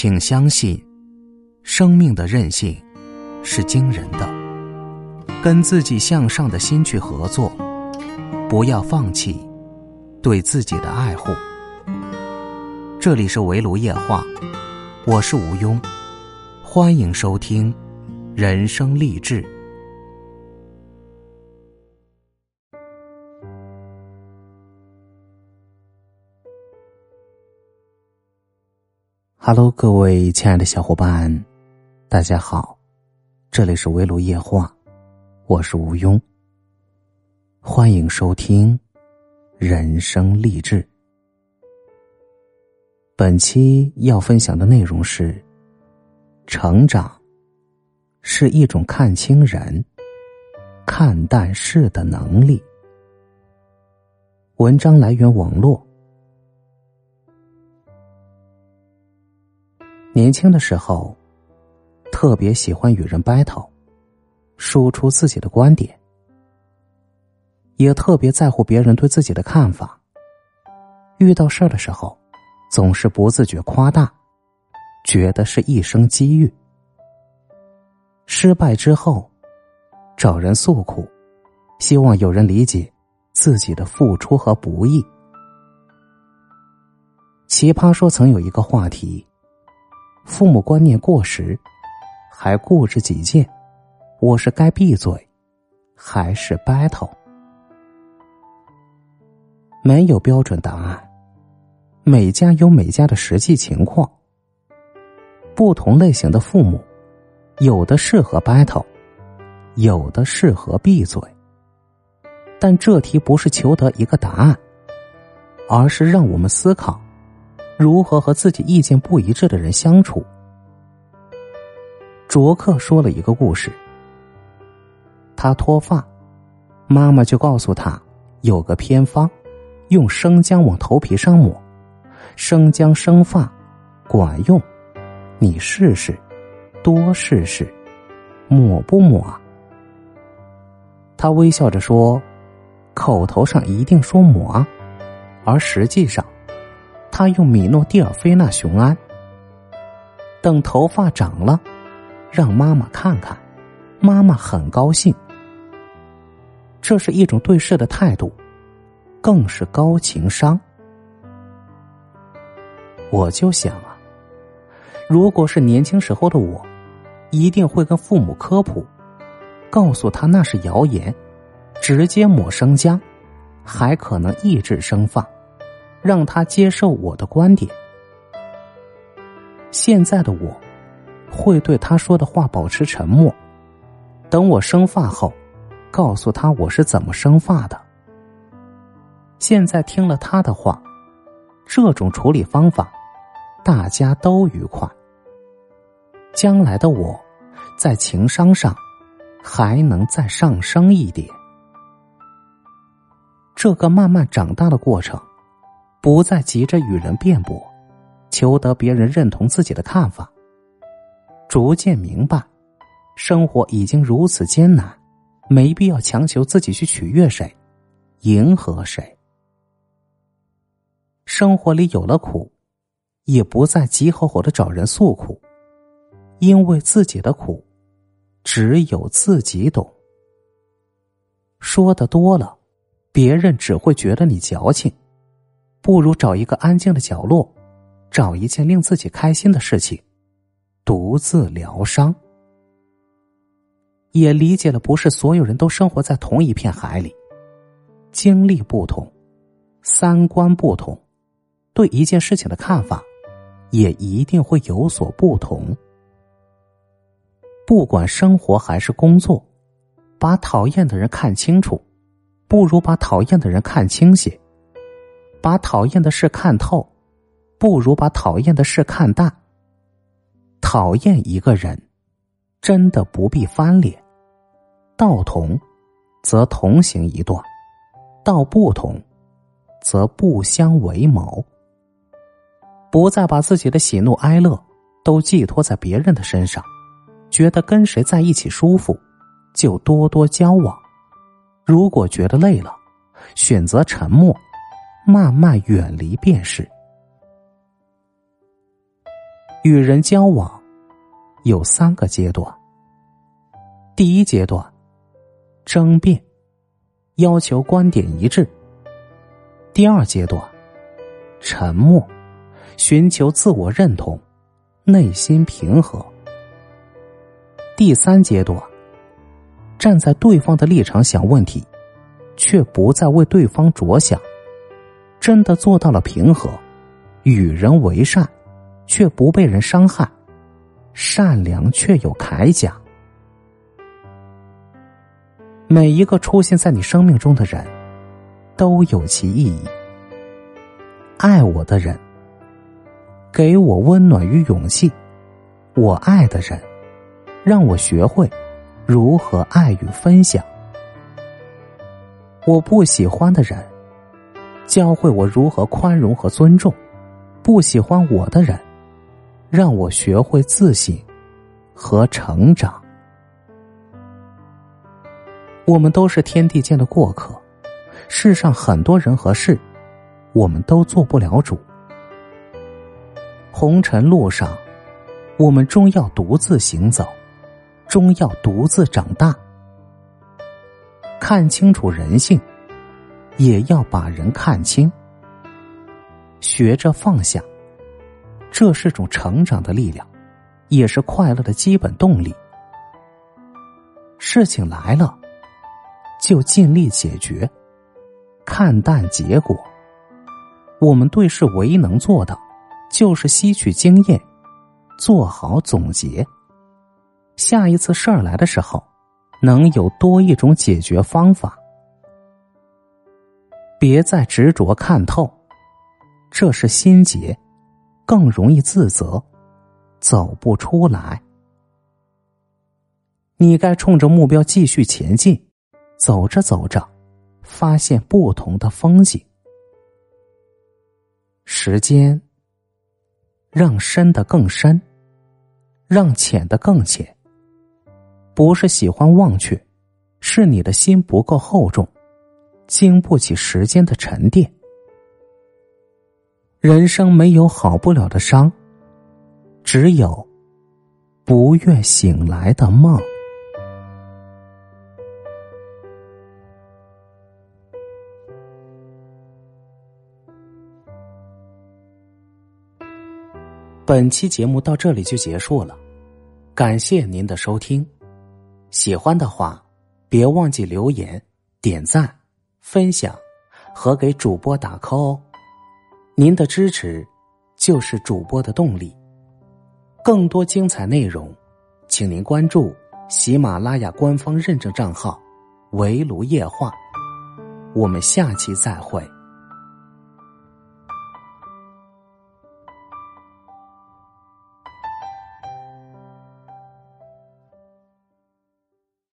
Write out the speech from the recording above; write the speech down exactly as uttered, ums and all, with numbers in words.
请相信，生命的韧性是惊人的。跟自己向上的心去合作，不要放弃对自己的爱护。这里是围炉夜话，我是吴庸，欢迎收听人生励志。哈喽，各位亲爱的小伙伴，大家好，这里是围炉夜话，我是吴庸，欢迎收听人生励志。本期要分享的内容是：成长是一种看清人、看淡事的能力。文章来源网络。年轻的时候，特别喜欢与人 battle， 输出自己的观点，也特别在乎别人对自己的看法。遇到事儿的时候，总是不自觉夸大，觉得是一生机遇。失败之后，找人诉苦，希望有人理解自己的付出和不易。奇葩说曾有一个话题：父母观念过时，还固执己见，我是该闭嘴，还是 battle？ 没有标准答案。每家有每家的实际情况，不同类型的父母，有的适合 battle， 有的适合闭嘴。但这题不是求得一个答案，而是让我们思考如何和自己意见不一致的人相处。卓克说了一个故事，他脱发，妈妈就告诉他有个偏方，用生姜往头皮上抹，生姜生发，管用，你试试，多试试，抹不抹啊？他微笑着说，口头上一定说抹啊，而实际上，他用米诺地尔非那雄胺。等头发长了，让妈妈看看，妈妈很高兴。这是一种对事的态度，更是高情商。我就想啊，如果是年轻时候的我，一定会跟父母科普，告诉他那是谣言，直接抹生姜，还可能抑制生发，让他接受我的观点。现在的我，会对他说的话保持沉默，等我生发后，告诉他我是怎么生发的。现在听了他的话，这种处理方法大家都愉快。将来的我在情商上还能再上升一点。这个慢慢长大的过程，不再急着与人辩驳，求得别人认同自己的看法。逐渐明白，生活已经如此艰难，没必要强求自己去取悦谁，迎合谁。生活里有了苦，也不再急吼吼地找人诉苦，因为自己的苦只有自己懂。说得多了，别人只会觉得你矫情，不如找一个安静的角落，找一件令自己开心的事情，独自疗伤。也理解了不是所有人都生活在同一片海里，经历不同，三观不同，对一件事情的看法也一定会有所不同。不管生活还是工作，把讨厌的人看清楚，不如把讨厌的人看清些；把讨厌的事看透，不如把讨厌的事看淡。讨厌一个人，真的不必翻脸，道同则同行一段，道不同则不相为谋。不再把自己的喜怒哀乐都寄托在别人的身上，觉得跟谁在一起舒服就多多交往，如果觉得累了，选择沉默，慢慢远离便是。与人交往有三个阶段。第一阶段，争辩，要求观点一致。第二阶段，沉默，寻求自我认同，内心平和。第三阶段，站在对方的立场想问题，却不再为对方着想，真的做到了平和，与人为善，却不被人伤害，善良却有铠甲。每一个出现在你生命中的人，都有其意义。爱我的人，给我温暖与勇气；我爱的人，让我学会如何爱与分享。我不喜欢的人，教会我如何宽容和尊重；不喜欢我的人，让我学会自省和成长。我们都是天地间的过客，世上很多人和事，我们都做不了主。红尘路上，我们终要独自行走，终要独自长大。看清楚人性，也要把人看清。学着放下，这是种成长的力量，也是快乐的基本动力。事情来了，就尽力解决，看淡结果。我们对事唯一能做的，就是吸取经验，做好总结。下一次事儿来的时候，能有多一种解决方法。别再执着看透，这是心结，更容易自责，走不出来。你该冲着目标继续前进，走着走着，发现不同的风景。时间让深的更深，让浅的更浅。不是喜欢忘却，是你的心不够厚重，经不起时间的沉淀。人生没有好不了的伤，只有不愿醒来的梦。本期节目到这里就结束了，感谢您的收听。喜欢的话，别忘记留言、点赞、分享和给主播打 call 哦！您的支持就是主播的动力。更多精彩内容，请您关注喜马拉雅官方认证账号“围炉夜话”。我们下期再会。